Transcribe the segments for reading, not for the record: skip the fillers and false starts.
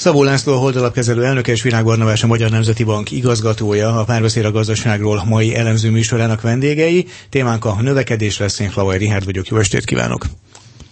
Szabó László, a holdalapkezelő elnöke, és Virág Barnabás, a Magyar Nemzeti Bank igazgatója, a Párbeszéd a gazdaságról mai elemző műsorának vendégei. Témánk a növekedés lesz. Én Klavári Richard vagyok. Jó estét kívánok!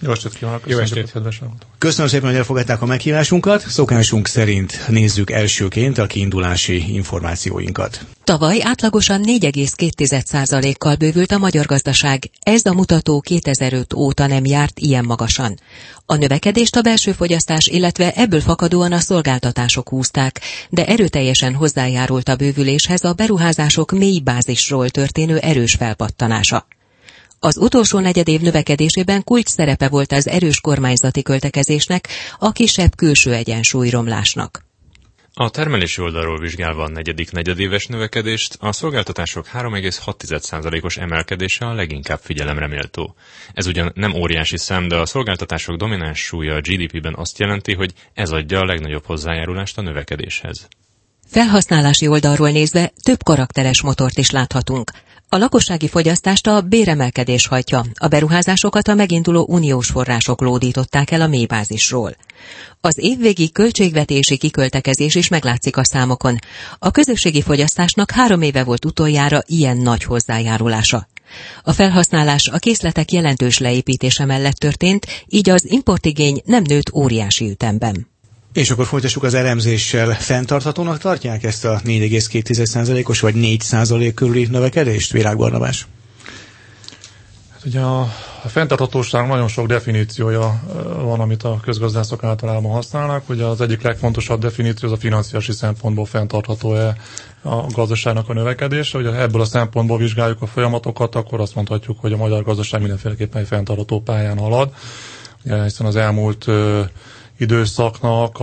Jó estét kívánok! Jó estét, kedves hallgatók! Köszönöm szépen, hogy elfogadták a meghívásunkat. Szokásunk szerint nézzük elsőként a kiindulási információinkat. Tavaly átlagosan 4,2%-kal bővült a magyar gazdaság. Ez a mutató 2005 óta nem járt ilyen magasan. A növekedést a belső fogyasztás, illetve ebből fakadóan a szolgáltatások húzták, de erőteljesen hozzájárult a bővüléshez a beruházások mély bázisról történő erős felpattanása. Az utolsó negyedév növekedésében kulcs szerepe volt az erős kormányzati költekezésnek, a kisebb külső egyensúlyromlásnak. A termelési oldalról vizsgálva a negyedik negyedéves növekedést, a szolgáltatások 3,6%-os emelkedése a leginkább figyelemre méltó. Ez ugyan nem óriási szám, de a szolgáltatások domináns súlya a GDP-ben azt jelenti, hogy ez adja a legnagyobb hozzájárulást a növekedéshez. Felhasználási oldalról nézve több karakteres motort is láthatunk. A lakossági fogyasztást a béremelkedés hajtja, a beruházásokat a meginduló uniós források lódították el a mélybázisról. Az évvégi költségvetési kiköltekezés is meglátszik a számokon. A közösségi fogyasztásnak 3 éve volt utoljára ilyen nagy hozzájárulása. A felhasználás a készletek jelentős leépítése mellett történt, így az importigény nem nőtt óriási ütemben. És akkor folytassuk az elemzéssel. Fenntarthatónak tartják ezt a 4,2%-os vagy 4% körüli növekedést, Virág Barnabás? Hát ugye a fenntarthatóság nagyon sok definíciója van, amit a közgazdászok általában használnak. Ugye az egyik legfontosabb definíció az a financiális szempontból fenntartható-e a gazdaságnak a növekedése. Ugye ebből a szempontból vizsgáljuk a folyamatokat, akkor azt mondhatjuk, hogy a magyar gazdaság mindenféleképpen egy fenntartható pályán halad. Ugye, hiszen az elmúlt időszaknak,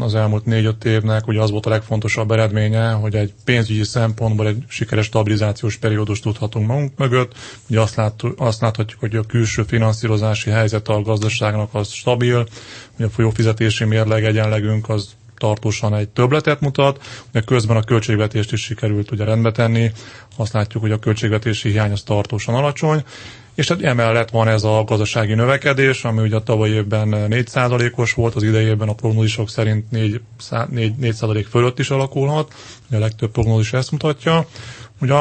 az elmúlt 4-5 évnek ugye az volt a legfontosabb eredménye, hogy egy pénzügyi szempontból egy sikeres stabilizációs periódust tudhatunk magunk mögött. Ugye azt láthatjuk, hogy a külső finanszírozási helyzet a gazdaságnak az stabil, ugye a folyófizetési mérleg egyenlegünk az tartósan egy többletet mutat, de közben a költségvetést is sikerült ugye rendbe tenni. Azt látjuk, hogy a költségvetési hiány az tartósan alacsony, és hát emellett van ez a gazdasági növekedés, ami ugye a tavalyi évben 4%-os volt, az idejében a prognózisok szerint 4% fölött is alakulhat, a legtöbb prognózis ezt mutatja. Ugye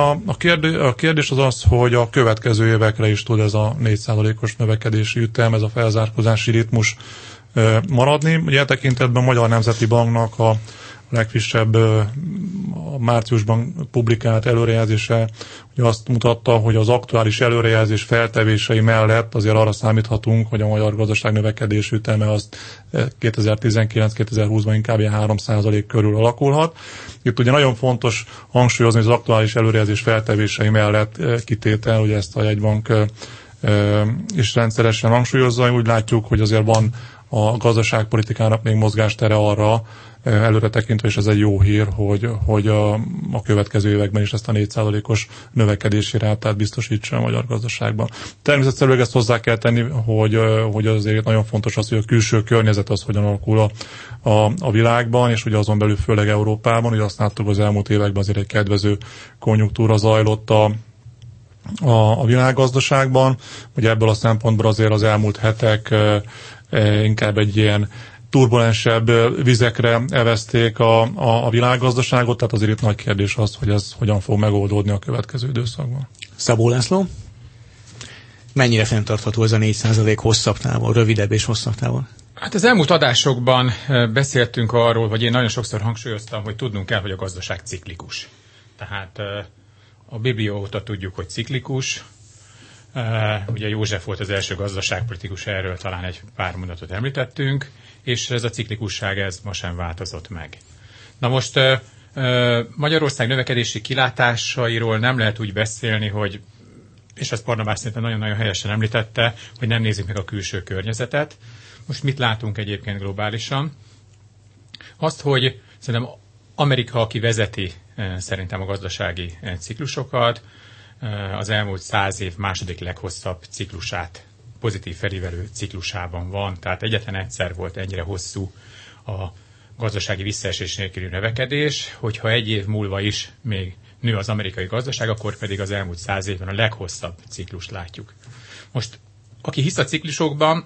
a kérdés az az, hogy a következő évekre is tud ez a 4%-os növekedési ütem, ez a felzárkózási ritmus maradni. Ugye e tekintetben a Magyar Nemzeti Banknak a legfrissebb márciusban publikált előrejelzése ugye azt mutatta, hogy az aktuális előrejelzés feltevései mellett azért arra számíthatunk, hogy a magyar gazdaság növekedés üteme az 2019-2020-ban inkább 3% körül alakulhat. Itt ugye nagyon fontos hangsúlyozni, hogy az aktuális előrejelzés feltevései mellett kitétel, hogy ezt a jegybank is rendszeresen hangsúlyozza. Úgy látjuk, hogy azért van a gazdaságpolitikának még mozgástere arra, előre tekintve, és ez egy jó hír, hogy a következő években is ezt a 4%-os növekedési rátát biztosítsa a magyar gazdaságban. Természetesen ezt hozzá kell tenni, hogy azért nagyon fontos az, hogy a külső környezet az hogyan alakul a világban, és ugye azon belül főleg Európában, hogy azt láttuk az elmúlt években azért egy kedvező konjunktúra zajlott a világgazdaságban. Ugye ebből a szempontból azért az elmúlt hetek inkább egy ilyen turbulensebb vizekre evezték a világgazdaságot, tehát azért itt nagy kérdés az, hogy ez hogyan fog megoldódni a következő időszakban. Szabó László, mennyire fenntartható ez a 4% hosszabb távon, rövidebb és hosszabb távon? Hát az elmúlt adásokban beszéltünk arról, vagy én nagyon sokszor hangsúlyoztam, hogy tudnunk kell, hogy a gazdaság ciklikus. Tehát a Biblia óta tudjuk, hogy ciklikus. Ugye József volt az első gazdaságpolitikus, erről talán egy pár mondatot említettünk, és ez a ciklikusság ez ma sem változott meg. Na most Magyarország növekedési kilátásairól nem lehet úgy beszélni, hogy, és ezt Barnabás szintén nagyon-nagyon helyesen említette, hogy nem nézzük meg a külső környezetet. Most mit látunk egyébként globálisan? Azt, hogy szerintem Amerika, aki vezeti szerintem a gazdasági ciklusokat, az elmúlt 100 év második leghosszabb ciklusát, pozitív felívelő ciklusában van, tehát egyetlen egyszer volt ennyire hosszú a gazdasági visszaesés nélküli növekedés, hogyha 1 év múlva is még nő az amerikai gazdaság, akkor pedig az elmúlt 100 évben a leghosszabb ciklust látjuk. Most, aki hisz a ciklusokban,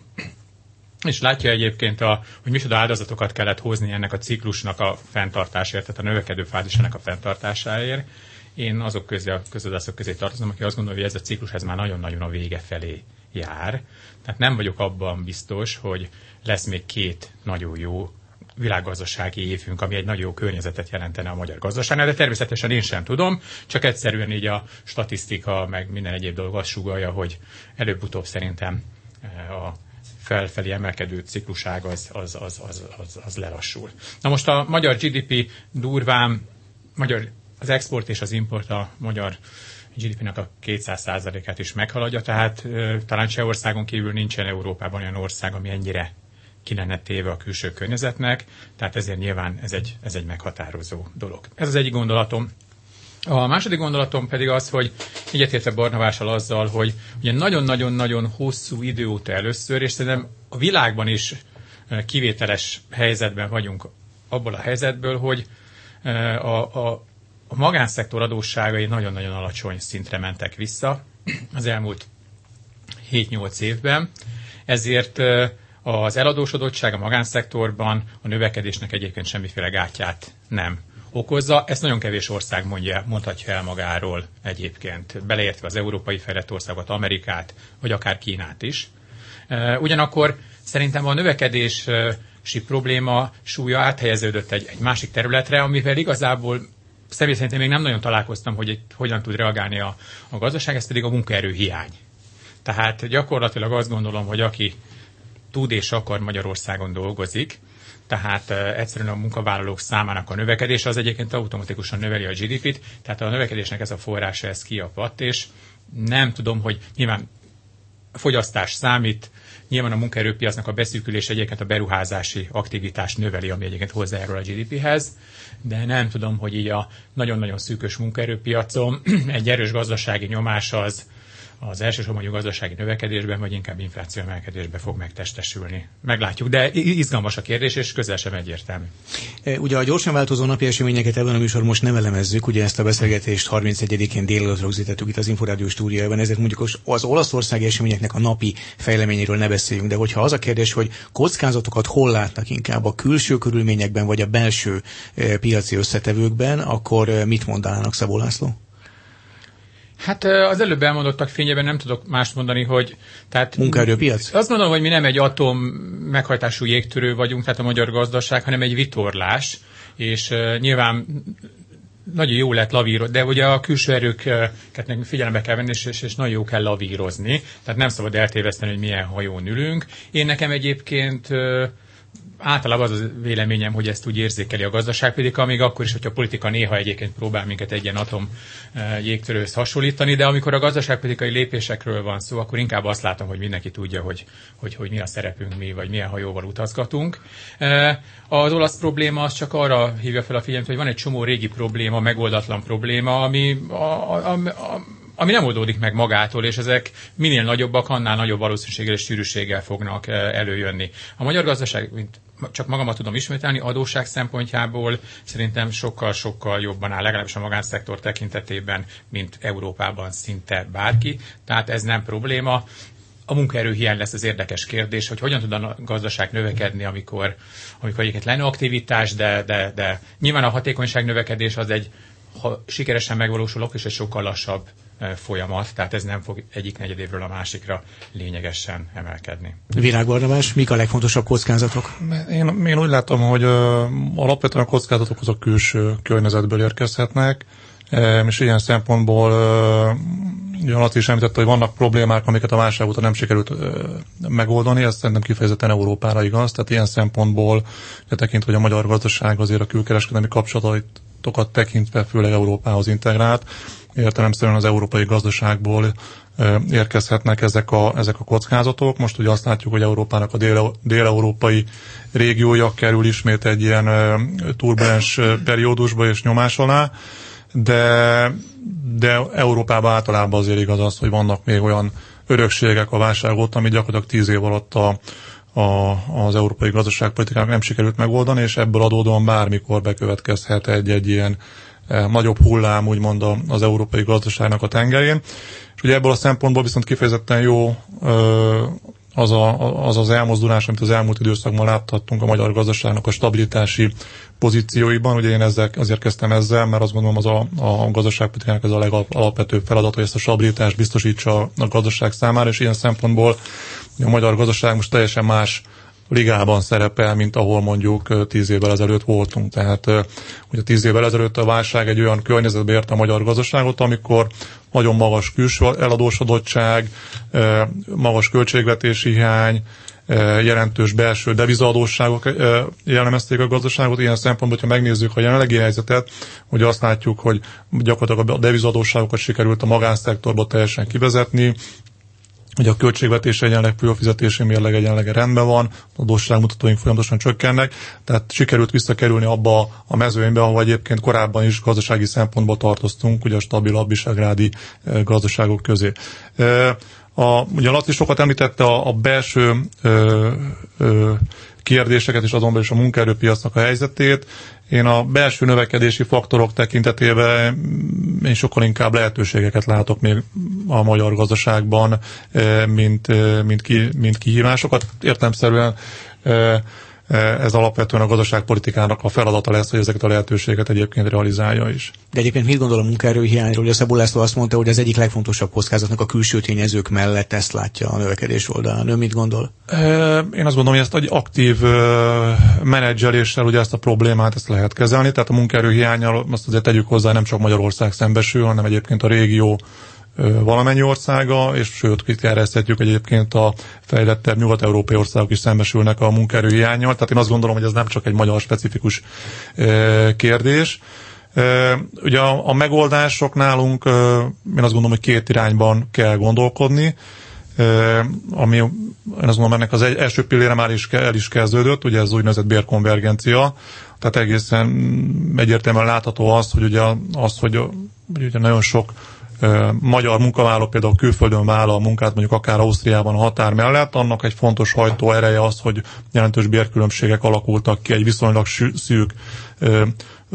És látja egyébként, hogy micsoda áldozatokat kellett hozni ennek a ciklusnak a fenntartásáért, tehát a növekedő fázisának a fenntartásáért. Én azok közé tartozom, aki azt gondolja, hogy ez a ciklus ez már nagyon-nagyon a vége felé jár. Tehát nem vagyok abban biztos, hogy lesz még két nagyon jó világgazdasági évünk, ami egy nagyon jó környezetet jelentene a magyar gazdaságnál, de természetesen én sem tudom, csak egyszerűen így a statisztika, meg minden egyéb dolog azt sugallja, hogy előbb-utóbb szerintem a felfelé emelkedő cikluság az lelassul. Na most a magyar GDP durván, az export és az import a magyar GDP-nek a 200%-át is meghaladja, tehát talán Csehországon kívül nincsen Európában olyan ország, ami ennyire ki lenne téve a külső környezetnek, tehát ezért nyilván ez egy meghatározó dolog. Ez az egyik gondolatom. A második gondolatom pedig az, hogy egyetértve Barnabással azzal, hogy ugye nagyon-nagyon-nagyon hosszú idő óta először, és szerintem a világban is kivételes helyzetben vagyunk abból a helyzetből, hogy a magánszektor adósságai nagyon-nagyon alacsony szintre mentek vissza az elmúlt 7-8 évben, ezért az eladósodottság a magánszektorban a növekedésnek egyébként semmiféle gátját nem okozza. Ezt nagyon kevés ország mondhatja el magáról egyébként, beleértve az európai fejlett országokat, Amerikát, vagy akár Kínát is. Ugyanakkor szerintem a növekedési probléma súlya áthelyeződött egy másik területre, amivel igazából személy szerint még nem nagyon találkoztam, hogy hogyan tud reagálni a gazdaság, ez pedig a munkaerő hiány. Tehát gyakorlatilag azt gondolom, hogy aki tud és akar Magyarországon dolgozik, tehát egyszerűen a munkavállalók számának a növekedés az egyébként automatikusan növeli a GDP-t, tehát a növekedésnek ez a forrása, ez kiapadt, és nem tudom, hogy nyilván fogyasztás számít, nyilván a munkaerőpiacnak a beszűkülés egyébként a beruházási aktivitást növeli, ami egyébként hozzájárul a GDP-hez, de nem tudom, hogy így a nagyon-nagyon szűkös munkaerőpiacon egy erős gazdasági nyomás az elsősorban a gazdasági növekedésben, vagy inkább infláció emelkedésben fog megtestesülni. Meglátjuk, de izgalmas a kérdés, és közel sem egyértelmű. Ugye a gyorsan változó napi eseményeket ebben a műsor most nem elemezzük, ugye ezt a beszélgetést 31-én délelőtt rögzítettük itt az Inforádió stúdiójában, ezért mondjuk az olaszországi eseményeknek a napi fejleményéről ne beszéljünk, de hogyha az a kérdés, hogy kockázatokat hol látnak inkább a külső körülményekben, vagy a belső piaci összetevőkben, akkor mit mondanának, Szabó László? Hát az előbb elmondottak fényében nem tudok mást mondani, hogy... Munkaerőpiac? Azt mondom, hogy mi nem egy atom meghajtású jégtörő vagyunk, tehát a magyar gazdaság, hanem egy vitorlás, és nyilván nagyon jó lett lavírozni, de ugye a külső erőket figyelembe kell venni, és nagyon jó kell lavírozni, tehát nem szabad eltéveszteni, hogy milyen hajón ülünk. Én nekem egyébként... Általában az a véleményem, hogy ezt úgy érzékeli a gazdaság, pedig amíg akkor is, hogyha a politika néha egyébként próbál minket egy ilyen atom jégtörőhöz hasonlítani, de amikor a gazdaságpolitikai lépésekről van szó, akkor inkább azt látom, hogy mindenki tudja, hogy mi a szerepünk mi, vagy milyen hajóval utazgatunk. Az olasz probléma az csak arra hívja fel a figyelmet, hogy van egy csomó régi probléma, megoldatlan probléma, ami nem oldódik meg magától, és ezek minél nagyobbak, annál nagyobb valószínűséggel és sűrűséggel fognak előjönni. A magyar gazdaság, mint csak magamat tudom ismételni, adósság szempontjából szerintem sokkal-sokkal jobban áll, legalábbis a magánszektor tekintetében, mint Európában szinte bárki, tehát ez nem probléma. A munkaerőhiány lesz az érdekes kérdés, hogy hogyan tud a gazdaság növekedni, amikor egyébként lenne aktivitás, de nyilván a hatékonyság növekedés az egy, ha sikeresen megvalósulok, és egy sokkal lassabb folyamat, tehát ez nem fog egyik negyedévről a másikra lényegesen emelkedni. Virág Barnabás, mik a legfontosabb kockázatok? Én úgy látom, hogy alapvetően a kockázatok azok külső környezetből érkezhetnek, és ilyen szempontból Laci is említette, hogy vannak problémák, amiket a válság után nem sikerült megoldani, ez szerintem kifejezetten Európára igaz, tehát ilyen szempontból tekintve, hogy a magyar gazdaság azért a külkereskedelmi kapcsolatokat tekintve főleg Európához integrált, értelemszerűen az európai gazdaságból érkezhetnek ezek a kockázatok. Most ugye azt látjuk, hogy Európának a dél-európai régiója kerül ismét egy ilyen turbulens periódusba és nyomás alá, de Európában általában azért igaz az, hogy vannak még olyan örökségek a válság óta, ami gyakorlatilag 10 év alatt az európai gazdaságpolitikának nem sikerült megoldani, és ebből adódóan bármikor bekövetkezhet egy ilyen nagyobb hullám, úgymond az európai gazdaságnak a tengerén. És ugye ebből a szempontból viszont kifejezetten jó az elmozdulás, amit az elmúlt időszakban láthattunk a magyar gazdaságnak a stabilitási pozícióiban. Ugye én azért kezdtem ezzel, mert azt gondolom, az a gazdaságpolitikának ez a legalapvetőbb feladat, hogy ezt a stabilitást biztosítsa a gazdaság számára, és ilyen szempontból a magyar gazdaság most teljesen más ligában szerepel, mint ahol mondjuk 10 évvel ezelőtt voltunk. Tehát ugye 10 évvel ezelőtt a válság egy olyan környezetbe ért a magyar gazdaságot, amikor nagyon magas külső eladósodottság, magas költségvetési hiány, jelentős belső devizaadósságok jellemezték a gazdaságot. Ilyen szempontból, hogyha megnézzük a jelenlegi helyzetet, hogy azt látjuk, hogy gyakorlatilag a devizaadósságokat sikerült a magánszektorba teljesen kivezetni, hogy a költségvetés egyenleg, fizetési mérleg egyenlege rendben van, adósságmutatóink folyamatosan csökkennek, tehát sikerült visszakerülni abba a mezőnybe, ahol egyébként korábban is gazdasági szempontból tartoztunk, ugye a stabilabb visegrádi gazdaságok közé. Ugye Laci sokat említette a belső kérdéseket, és azonban is a munkaerőpiacnak a helyzetét. Én a belső növekedési faktorok tekintetében én sokkal inkább lehetőségeket látok még a magyar gazdaságban, mint kihívásokat. Értelemszerűen ez alapvetően a gazdaságpolitikának a feladata lesz, hogy ezeket a lehetőséget egyébként realizálja is. De egyébként mit gondol a munkaerőhiányról? Szabó László azt mondta, hogy az egyik legfontosabb kockázatnak a külső tényezők mellett ezt látja a növekedés oldalán. Ő mit gondol? Én azt gondolom, hogy ezt egy aktív menedzseléssel ugye ezt a problémát ezt lehet kezelni. Tehát a munkaerőhiánnyal azt azért tegyük hozzá, nem csak Magyarország szembesül, hanem egyébként a régió valamennyi országa, és sőt, kiterjeszthetjük egyébként a fejlettebb nyugat-európai országok is szembesülnek a munkaerő hiánnyal. Tehát én azt gondolom, hogy ez nem csak egy magyar specifikus kérdés. Ugye a megoldások nálunk, én azt gondolom, hogy 2 irányban kell gondolkodni, ami én azt gondolom, ennek az első pillére már el is kezdődött, ugye ez úgynevezett bérkonvergencia, tehát egészen egyértelműen látható az, hogy ugye nagyon sok magyar munkavállaló például külföldön vállal munkát, mondjuk akár Ausztriában a határ mellett, annak egy fontos hajtó ereje az, hogy jelentős bérkülönbségek alakultak ki egy viszonylag szűk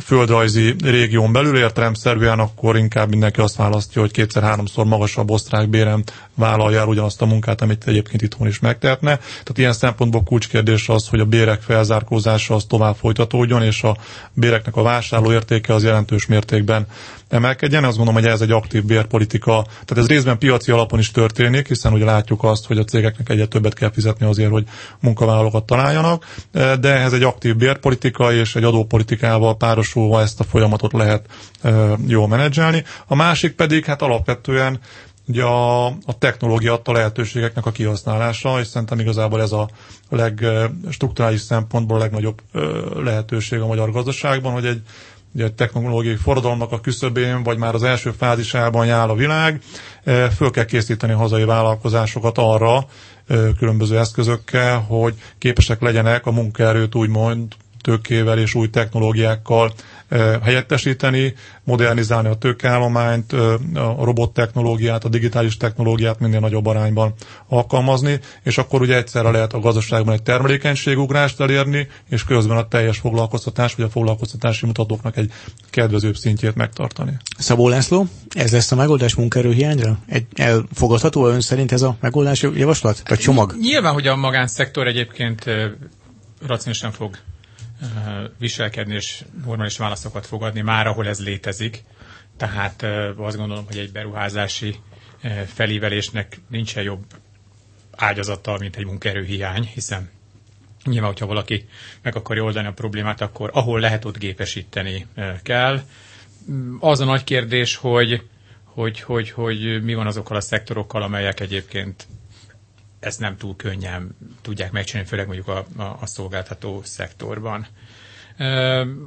földrajzi régión belül. Értelemszerűen akkor inkább mindenki azt választja, hogy 2-3-szor magasabb osztrák béren vállalja el ugyanazt a munkát, amit egyébként itthon is megtehetne. Tehát ilyen szempontból kulcskérdés az, hogy a bérek felzárkózása az tovább folytatódjon, és a béreknek a vásárlóértéke az jelentős mértékben emelkedjen. Azt gondolom, hogy ez egy aktív bérpolitika, tehát ez részben piaci alapon is történik, hiszen ugye látjuk azt, hogy a cégeknek egyre többet kell fizetni azért, hogy munkavállalókat találjanak, de ehhez egy aktív bérpolitika és egy adópolitikával párosulva ezt a folyamatot lehet jól menedzselni. A másik pedig hát alapvetően ugye a technológia adta lehetőségeknek a kihasználása, és szerintem igazából ez a legstrukturális szempontból a legnagyobb lehetőség a magyar gazdaságban, hogy egy technológiai forradalomnak a küszöbén, vagy már az első fázisában áll a világ, föl kell készíteni a hazai vállalkozásokat arra különböző eszközökkel, hogy képesek legyenek a munkaerőt úgymond tőkével és új technológiákkal helyettesíteni, modernizálni a tőkeállományt, a robottechnológiát, a digitális technológiát minél nagyobb arányban alkalmazni, és akkor ugye egyszerre lehet a gazdaságban egy termelékenységugrást elérni, és közben a teljes foglalkoztatás, vagy a foglalkoztatási mutatóknak egy kedvezőbb szintjét megtartani. Szabó László, ez lesz a megoldás munkaerőhiányra? Elfogadható ön szerint ez a megoldás javaslat? Vagy csomag? Nyilván, hogy a magánszektor egyébként racionálisan fog viselkedni és normális válaszokat fogadni már, ahol ez létezik. Tehát azt gondolom, hogy egy beruházási felívelésnek nincsen jobb ágyazata, mint egy munkaerőhiány, hiszen nyilván, hogyha valaki meg akarja oldani a problémát, akkor ahol lehet, ott gépesíteni kell. Az a nagy kérdés, hogy mi van azokkal a szektorokkal, amelyek egyébként ezt nem túl könnyen tudják megcsinálni, főleg mondjuk a szolgáltató szektorban.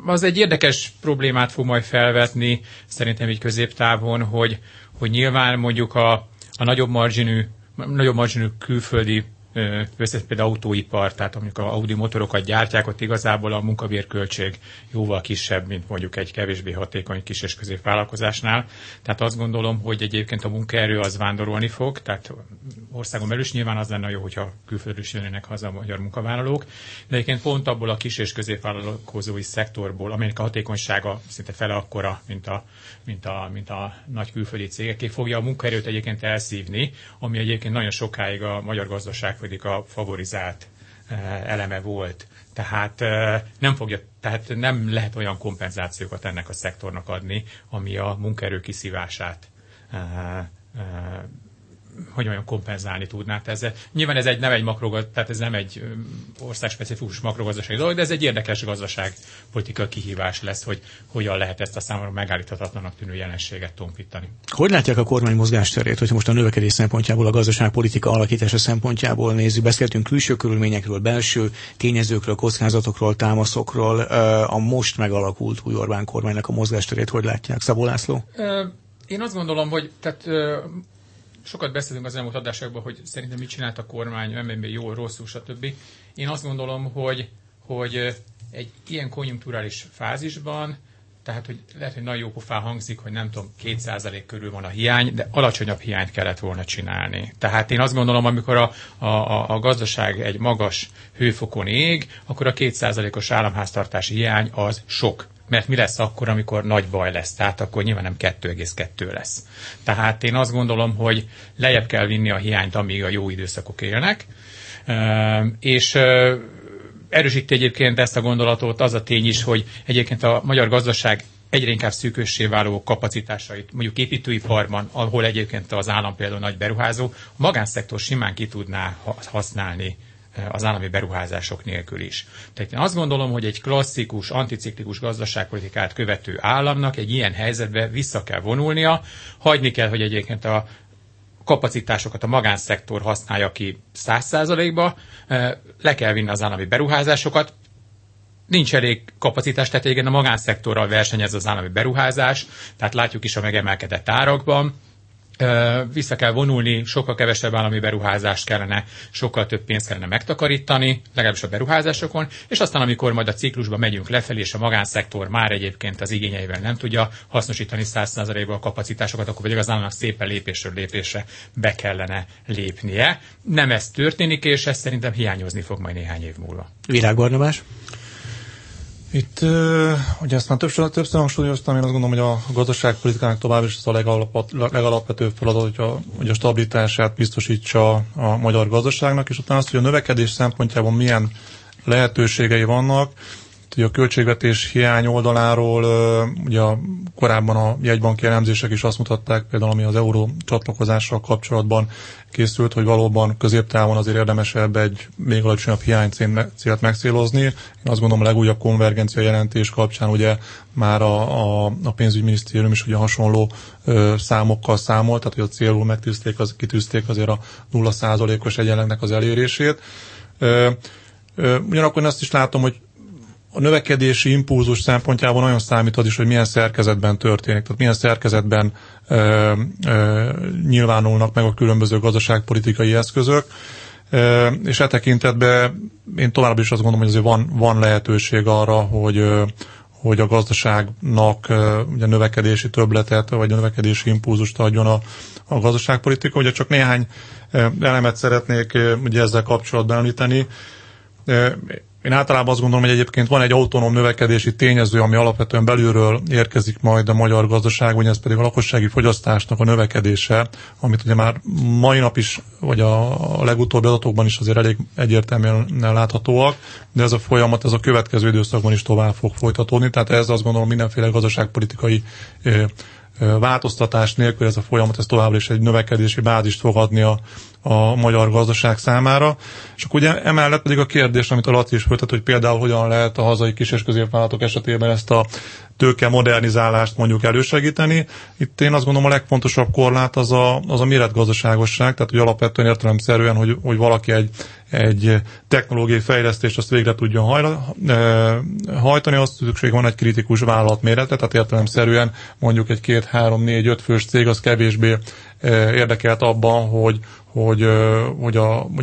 Az egy érdekes problémát fog majd felvetni, szerintem így középtávon, hogy nyilván mondjuk a nagyobb marginű külföldi, például autóipar, tehát amikor a Audi motorokat gyártják, ott igazából a munkabérköltség jóval kisebb, mint mondjuk egy kevésbé hatékony kis- és középvállalkozásnál. Tehát azt gondolom, hogy egyébként a munkaerő az vándorolni fog, tehát országon belül is nyilván az lenne jó, hogyha külföldről is jönnének haza a magyar munkavállalók, de egyébként pont abból a kis- és középvállalkozói szektorból, amelynek a hatékonysága szinte fele akkora, mint a nagy külföldi cégek, fogja a munkaerőt egyébként elszívni, ami egyébként nagyon sokáig a magyar gazdaság működik, a favorizált eleme volt. Tehát nem lehet olyan kompenzációkat ennek a szektornak adni, ami a munkaerő kiszívását kompenzálni tudnák. Nyilván ez nem egy országspecifikus makrogazdasági dolog, de ez egy érdekes gazdaságpolitikai kihívás lesz, hogy hogyan lehet ezt a számomra megállíthatatlanak tűnő jelenséget tompítani. Hogy látják a kormány mozgásterét, hogyha most a növekedés szempontjából, a gazdaságpolitika alakítása szempontjából nézzük? Beszéltünk külső körülményekről, belső tényezőkről, kockázatokról, támaszokról. A most megalakult új Orbán kormánynak a mozgásterét hogy látják? Szabó László? Én azt gondolom, hogy sokat beszélünk az elmúlt adásokban, hogy szerintem mit csinált a kormány, MNB jól, rosszul, stb. Én azt gondolom, hogy egy ilyen konjunkturális fázisban, tehát hogy lehet, hogy nagyon jó pofán hangzik, hogy 2% körül van a hiány, de alacsonyabb hiányt kellett volna csinálni. Tehát én azt gondolom, amikor a gazdaság egy magas hőfokon ég, akkor a 2%-os államháztartási hiány az sok. Mert mi lesz akkor, amikor nagy baj lesz? Tehát akkor nyilván nem 2,2 lesz. Tehát én azt gondolom, hogy lejjebb kell vinni a hiányt, amíg a jó időszakok élnek. És erősíti egyébként ezt a gondolatot az a tény is, hogy egyébként a magyar gazdaság egyre inkább szűkössé váló kapacitásait, mondjuk építőiparban, ahol egyébként az állam például nagy beruházó, a magánszektor simán ki tudná használni az állami beruházások nélkül is. Tehát én azt gondolom, hogy egy klasszikus, anticiklikus gazdaságpolitikát követő államnak egy ilyen helyzetbe vissza kell vonulnia, hagyni kell, hogy egyébként a kapacitásokat a magánszektor használja ki 100%-ba, le kell vinni az állami beruházásokat, nincs elég kapacitás, tehát igen, a magánszektorral versenyez az állami beruházás, tehát látjuk is a megemelkedett árakban, vissza kell vonulni, sokkal kevesebb állami beruházást kellene, sokkal több pénzt kellene megtakarítani, legalábbis a beruházásokon, és aztán amikor majd a ciklusba megyünk lefelé, és a magánszektor már egyébként az igényeivel nem tudja hasznosítani 100%-ban a kapacitásokat, akkor pedig az államnak szépen lépésről lépésre be kellene lépnie. Nem ez történik, és ez szerintem hiányozni fog majd néhány év múlva. Virág Barnabás? Itt, ugye ezt már többször hangsúlyoztam, én azt gondolom, hogy a gazdaságpolitikának tovább is az a legalapvetőbb feladat, hogy a stabilitását biztosítsa a magyar gazdaságnak, és utána azt, hogy a növekedés szempontjából milyen lehetőségei vannak. Itt, a költségvetés hiány oldaláról, ugye korábban a jegybanki elemzések is azt mutatták, például ami az euró csatlakozással kapcsolatban készült, hogy valóban középtávon azért érdemesebb egy még alacsonyabb hiánycélt megszélozni. Én azt gondolom, a legújabb konvergencia jelentés kapcsán ugye már a pénzügyminisztérium is ugye hasonló számokkal számolt, tehát hogy a célul kitűzték azért a 0%-os egyenlegnek az elérését. Ugyanakkor én azt is látom, hogy a növekedési impulzus szempontjából nagyon számít az is, hogy milyen szerkezetben történik, tehát milyen szerkezetben nyilvánulnak meg a különböző gazdaságpolitikai eszközök, és e tekintetben én továbbra is azt gondolom, hogy azért van lehetőség arra, hogy a gazdaságnak ugye növekedési többletet, vagy a növekedési impulzust adjon a gazdaságpolitika. Ugye csak néhány elemet szeretnék ugye ezzel kapcsolatban említeni. Én általában azt gondolom, hogy egyébként van egy autonóm növekedési tényező, ami alapvetően belülről érkezik majd a magyar gazdaságban, ez pedig a lakossági fogyasztásnak a növekedése, amit ugye már mai nap is, vagy a legutóbbi adatokban is azért elég egyértelműen láthatóak, de ez a folyamat, ez a következő időszakban is tovább fog folytatódni, tehát ez azt gondolom mindenféle gazdaságpolitikai változtatás nélkül ez a folyamat, ez továbbra is egy növekedési bázist fog adni a magyar gazdaság számára. És akkor ugye emellett pedig a kérdés, amit a Laci is föltett, hogy például hogyan lehet a hazai kis- és középvállalatok esetében ezt a tőke modernizálást mondjuk elősegíteni. Itt én azt gondolom a legfontosabb korlát az a méretgazdaságosság, tehát hogy alapvetően értelemszerűen, hogy valaki egy technológiai fejlesztést azt végre tudjon hajtani, azt szükség van egy kritikus vállalatméretre, tehát értelemszerűen mondjuk egy 2, 3, 4, 5 fős cég az kevésbé érdekelt abban, hogy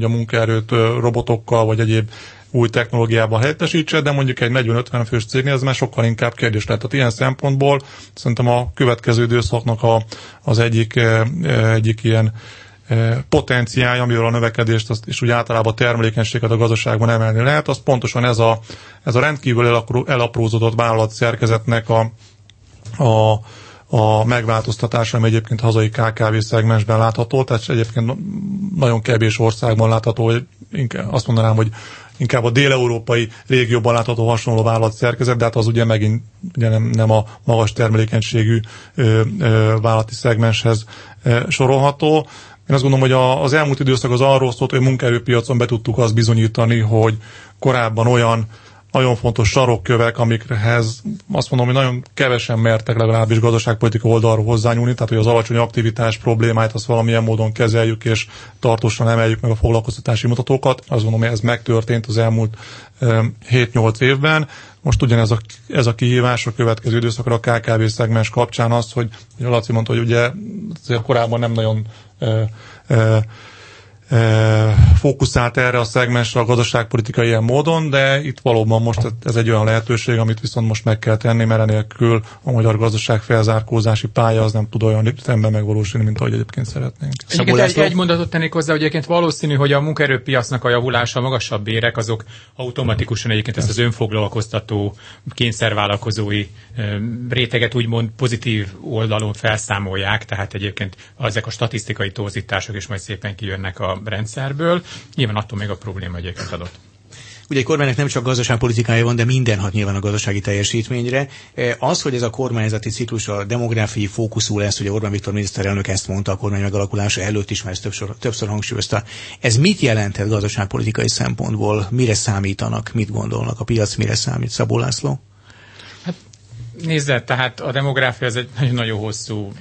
a munkaerőt robotokkal vagy egyéb új technológiában helyettesítse, de mondjuk egy 40-50 fős cégnél ez már sokkal inkább kérdés lehet. Tehát ilyen szempontból szerintem a következő időszaknak az egyik ilyen potenciálja, amiről a növekedést azt, és úgy általában a termelékenységet a gazdaságban emelni lehet, az pontosan ez a rendkívül elaprózódott vállalat szerkezetnek a a megváltoztatásra, ami egyébként hazai KKV szegmensben látható, tehát egyébként nagyon kevés országban látható, hogy azt mondanám, hogy inkább a dél-európai régióban látható hasonló vállalat szerkezet, de hát az ugye megint ugye nem a magas termelékenységű vállalati szegmenshez sorolható. Én azt gondolom, hogy az elmúlt időszak az arról szólt, hogy munkaerőpiacon be tudtuk azt bizonyítani, hogy korábban olyan nagyon fontos sarokkövek, amikhez azt mondom, hogy nagyon kevesen mertek legalábbis gazdaságpolitika oldalról hozzányúlni, tehát hogy az alacsony aktivitás problémáit azt valamilyen módon kezeljük és tartósan emeljük meg a foglalkoztatási mutatókat. Azt gondolom, hogy ez megtörtént az elmúlt 7-8 évben. Most ugyanez ez a kihívás a következő időszakra a KKV szegmens kapcsán az, hogy ugye Laci mondta, hogy ugye korábban nem nagyon fókuszált erre a szegmensre a gazdaságpolitika ilyen módon, de itt valóban most ez egy olyan lehetőség, amit viszont most meg kell tenni, mert enélkül a magyar gazdaság felzárkózási pálya az nem tud olyan szemben megvalósulni, mint ahogy egyébként szeretnénk. Egy mondatot tennék hozzá, hogy egyébként valószínű, hogy a munkaerőpiacnak a javulása, a magasabb bérek, azok automatikusan egyébként ezt az önfoglalkoztató, kényszervállalkozói réteget úgymond pozitív oldalon felszámolják, tehát egyébként ezek a statisztikai torzítások is majd szépen kijönnek a rendszerből. Nyilván attól még a probléma egyébként adott. Ugye egy kormánynak nem csak gazdaságpolitikája van, de minden hat nyilván a gazdasági teljesítményre. Az, hogy ez a kormányzati ciklus a demográfiai fókuszú lesz, ugye Orbán Viktor miniszterelnök ezt mondta a kormány megalakulása előtt is, már többször hangsúlyozta. Ez mit jelenthet gazdaságpolitikai szempontból? Mire számítanak? Mit gondolnak? A piac mire számít? Szabó László? Hát, nézd, tehát a demográfia az egy nagyon-nagyon hosszú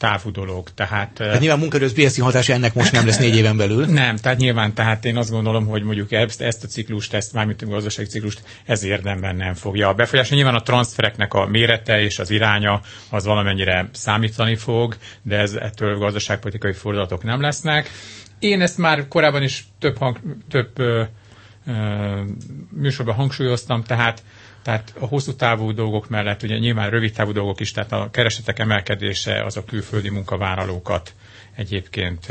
távú dolog. Tehát nyilván munkaerőpiaci hatása ennek most nem lesz 4 éven belül. Nem, tehát nyilván, tehát én azt gondolom, hogy mondjuk ezt a ciklust, mármint a gazdasági ciklust, ez érdemben nem fogja a befolyásolni. Nyilván a transzfereknek a mérete és az iránya az valamennyire számítani fog, de ettől gazdaságpolitikai fordulatok nem lesznek. Én ezt már korábban is több műsorban hangsúlyoztam, tehát a hosszú távú dolgok mellett ugye nyilván rövid távú dolgok is, tehát a keresetek emelkedése az a külföldi munkavállalókat egyébként,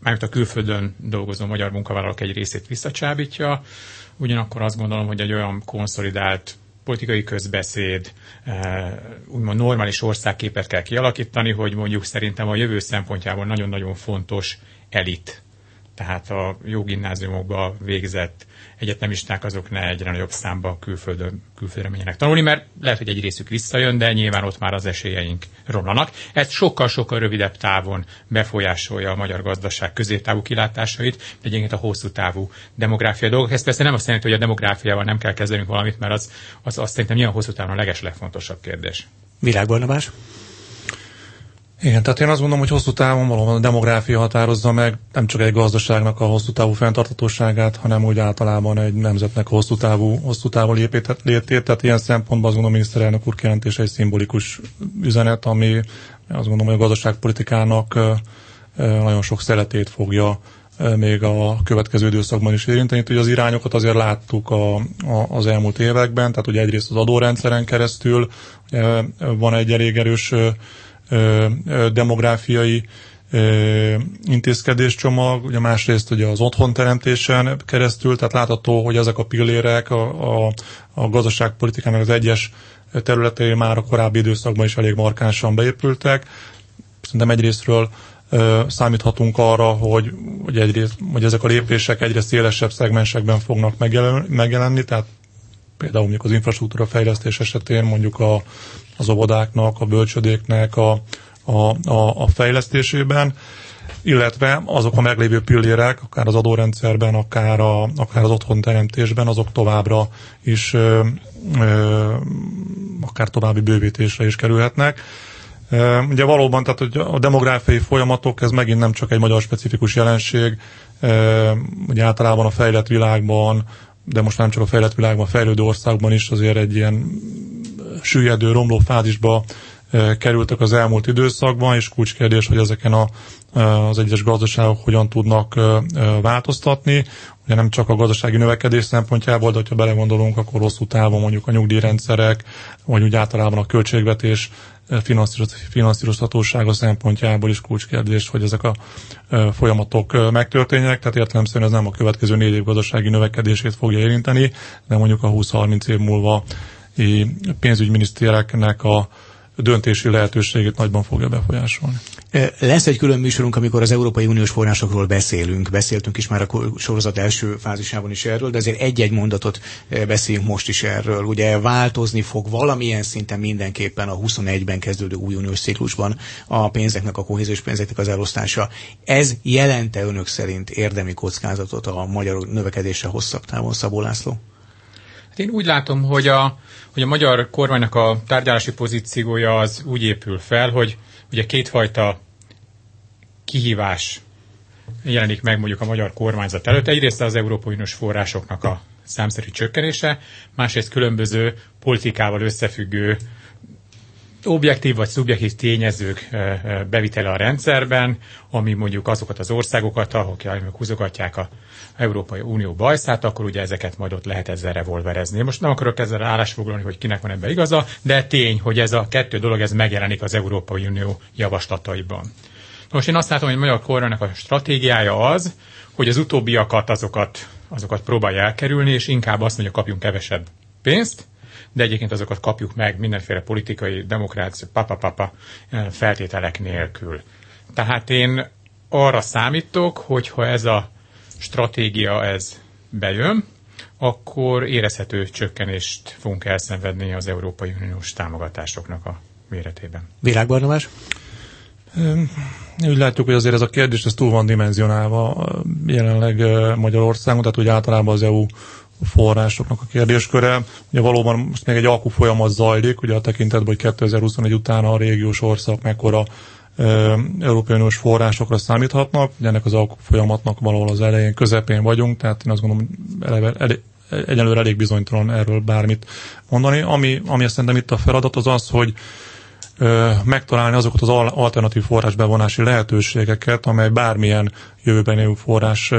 mármint a külföldön dolgozó magyar munkavállalók egy részét visszacsábítja, ugyanakkor azt gondolom, hogy egy olyan konszolidált politikai közbeszéd, úgymond normális országképet kell kialakítani, hogy mondjuk szerintem a jövő szempontjából nagyon-nagyon fontos elit, tehát a jó gimnáziumokba végzett egyetemisták azok ne egyre nagyobb számba külföldre menjenek tanulni, mert lehet, hogy egy részük visszajön, de nyilván ott már az esélyeink romlanak. Ez sokkal-sokkal rövidebb távon befolyásolja a magyar gazdaság középtávú kilátásait, de egyébként a hosszú távú demográfia dolgok. Ez persze nem azt jelenti, hogy a demográfiával nem kell kezdenünk valamit, mert az azt szerintem nyilván hosszú távon a legeslegfontosabb kérdés. Virág Barnabás? Igen, tehát én azt gondolom, hogy hosszú távon valóban a demográfia határozza meg nem csak egy gazdaságnak a hosszú távú fenntarthatóságát, hanem úgy általában egy nemzetnek hosszú távú létét. Tehát ilyen szempontból azt gondolom, a miniszterelnök úr kijelentése egy szimbolikus üzenet, ami azt gondolom, hogy a gazdaságpolitikának nagyon sok szeletét fogja még a következő időszakban is érinteni. Ugye az irányokat azért láttuk az elmúlt években, tehát ugye egyrészt az adórendszeren keresztül van egy elég erős demográfiai intézkedéscsomag, ugye másrészt ugye az otthonteremtésen keresztül, tehát látható, hogy ezek a pillérek a gazdaságpolitikának az egyes területei már a korábbi időszakban is elég markánsan beépültek. Szerintem egyrésztről számíthatunk arra, hogy ezek a lépések egyre szélesebb szegmensekben fognak megjelenni, tehát például mondjuk az infrastruktúra fejlesztés esetén mondjuk az óvodáknak, a bölcsödéknek a fejlesztésében, illetve azok a meglévő pillérek, akár az adórendszerben, akár az otthonteremtésben, azok továbbra is akár további bővítésre is kerülhetnek. Ugye valóban, tehát hogy a demográfiai folyamatok, ez megint nem csak egy magyar specifikus jelenség, ugye általában a fejlett világban, de most nem csak a fejlett világban, a fejlődő országban is azért egy ilyen süllyedő, romló fázisba kerültek az elmúlt időszakban, és kulcskérdés, hogy ezeken az egyes gazdaságok hogyan tudnak változtatni. Ugye nem csak a gazdasági növekedés szempontjából, de ha belegondolunk, akkor hosszú távon mondjuk a nyugdíjrendszerek, vagy úgy általában a költségvetés finanszírozhatósága szempontjából is kulcskérdés, hogy ezek a folyamatok megtörténjenek, tehát értelemszerűen ez nem a következő 4 év gazdasági növekedését fogja érinteni, de mondjuk a 20-30 év múlva pénzügyminisztereknek a döntési lehetőségét nagyban fogja befolyásolni. Lesz egy külön műsorunk, amikor az Európai Uniós forrásokról beszélünk. Beszéltünk is már a sorozat első fázisában is erről, de azért egy-egy mondatot beszéljünk most is erről. Ugye változni fog valamilyen szinten mindenképpen a 21-ben kezdődő új uniós ciklusban a pénzeknek, a kohéziós pénzeknek az elosztása. Ez jelente önök szerint érdemi kockázatot a magyar növekedésre hosszabb távon, Szabó László? Én úgy látom, hogy a magyar kormánynak a tárgyalási pozíciója az úgy épül fel, hogy ugye kétfajta kihívás jelenik meg mondjuk a magyar kormányzat előtt. Egyrészt az Európai Uniós forrásoknak a számszerű csökkenése, másrészt különböző politikával összefüggő objektív vagy szubjektív tényezők bevitele a rendszerben, ami mondjuk azokat az országokat, ahol húzogatják az Európai Unió bajszát, akkor ugye ezeket majd ott lehet ezzel revolverezni. Most nem akarok ezzel állásfoglalni, hogy kinek van ebben igaza, de tény, hogy ez a kettő dolog ez megjelenik az Európai Unió javaslataiban. Most én azt látom, hogy a magyar kormánynak a stratégiája az, hogy az utóbbiakat azokat próbálja elkerülni, és inkább azt mondja, kapjunk kevesebb pénzt, de egyébként azokat kapjuk meg mindenféle politikai, demokrácia, feltételek nélkül. Tehát én arra számítok, hogy ha ez a stratégia ez bejön, akkor érezhető csökkenést fogunk elszenvedni az Európai Uniós támogatásoknak a méretében. Virág Barnabás? Úgy látjuk, hogy azért ez a kérdés ez túl van dimenzionálva jelenleg Magyarországon, tehát úgy általában az EU forrásoknak a kérdésköre. Ugye valóban most még egy alkú folyamat zajlik, ugye a tekintetben, hogy 2021 után a régiós országok mekkora Európai Uniós forrásokra számíthatnak. Ugye ennek az alkú folyamatnak valahol az elején, közepén vagyunk, tehát én azt gondolom, egyelőre elég bizonytalan erről bármit mondani. Ami szerintem itt a feladat az az, hogy megtalálni azokat az alternatív forrásbevonási lehetőségeket, amely bármilyen jövőben EU forrás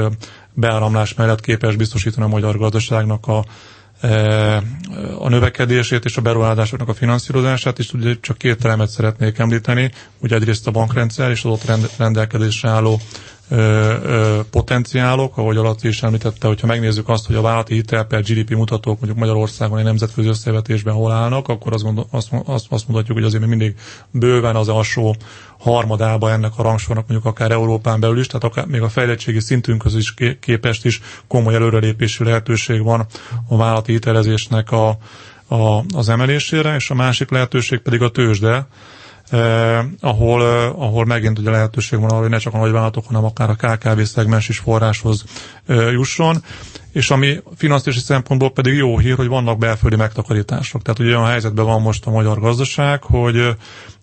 beáramlás mellett képes biztosítani a magyar gazdaságnak a növekedését és a beruházásoknak a finanszírozását, és ugye csak két elemet szeretnék említeni, ugye egyrészt a bankrendszer és az ott rendelkezésre álló potenciálok, ahogy Laci is említette, hogyha megnézzük azt, hogy a vállalati hitel per GDP mutatók mondjuk Magyarországon egy nemzetközi összevetésben hol állnak, akkor azt mondhatjuk, hogy azért még mindig bőven az alsó harmadába ennek a rangsornak mondjuk akár Európán belül is, tehát akár még a fejlettségi szintünkhöz is képest is komoly előrelépési lehetőség van a vállalati hitelezésnek az emelésére, és a másik lehetőség pedig a tőzsde, ahol megint ugye lehetőség van arra, hogy ne csak a nagyvállalatok, hanem akár a KKV szegmens is forráshoz jusson. És ami finanszírozási szempontból pedig jó hír, hogy vannak belföldi megtakarítások. Tehát ugye olyan helyzetben van most a magyar gazdaság, hogy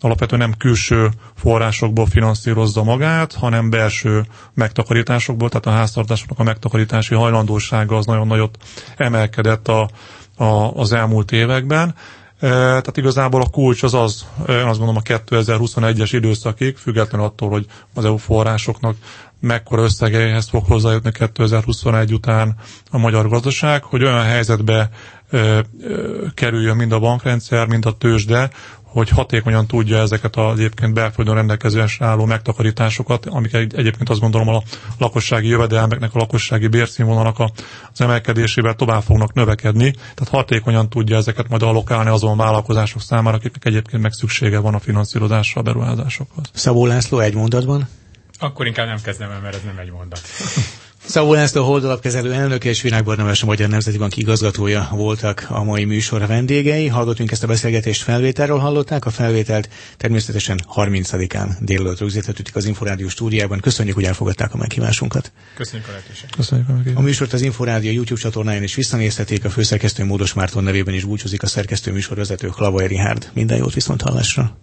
alapvetően nem külső forrásokból finanszírozza magát, hanem belső megtakarításokból, tehát a háztartásoknak a megtakarítási hajlandósága az nagyon nagyot emelkedett az elmúlt években. Tehát igazából a kulcs az, én azt gondolom, a 2021-es időszakig, függetlenül attól, hogy az EU forrásoknak mekkora összegeihez fog hozzájutni 2021 után a magyar gazdaság, hogy olyan helyzetbe kerüljön mind a bankrendszer, mind a tőzsde, hogy hatékonyan tudja ezeket az egyébként belföldön rendelkezésre álló megtakarításokat, amik egyébként azt gondolom a lakossági jövedelmeknek, a lakossági bérszínvonalnak az emelkedésével tovább fognak növekedni, tehát hatékonyan tudja ezeket majd allokálni azon vállalkozások számára, akiknek egyébként meg szüksége van a finanszírozásra, a beruházásokhoz. Szabó László, egy mondatban? Akkor inkább nem kezdem el, mert ez nem egy mondat. Szabó László holdalapkezelő elnöke és Virág Barnabás, a Magyar Nemzeti Bank igazgatója voltak a mai műsor vendégei. Hallgatunk ezt a beszélgetést felvételről, hallották a felvételt. Természetesen 30-án délelőtt rögzítettük az Inforádió stúdiában. Köszönjük, hogy elfogadták a meghívásunkat. Köszönjük a lehetőséget. Köszönjük a meghívást. A műsort az Inforádió YouTube csatornáján is visszanézhetik. A főszerkesztő Módos Márton nevében is búcsúzik a szerkesztő műsorvezető Klavári Richard. Minden jót, viszonthallásra!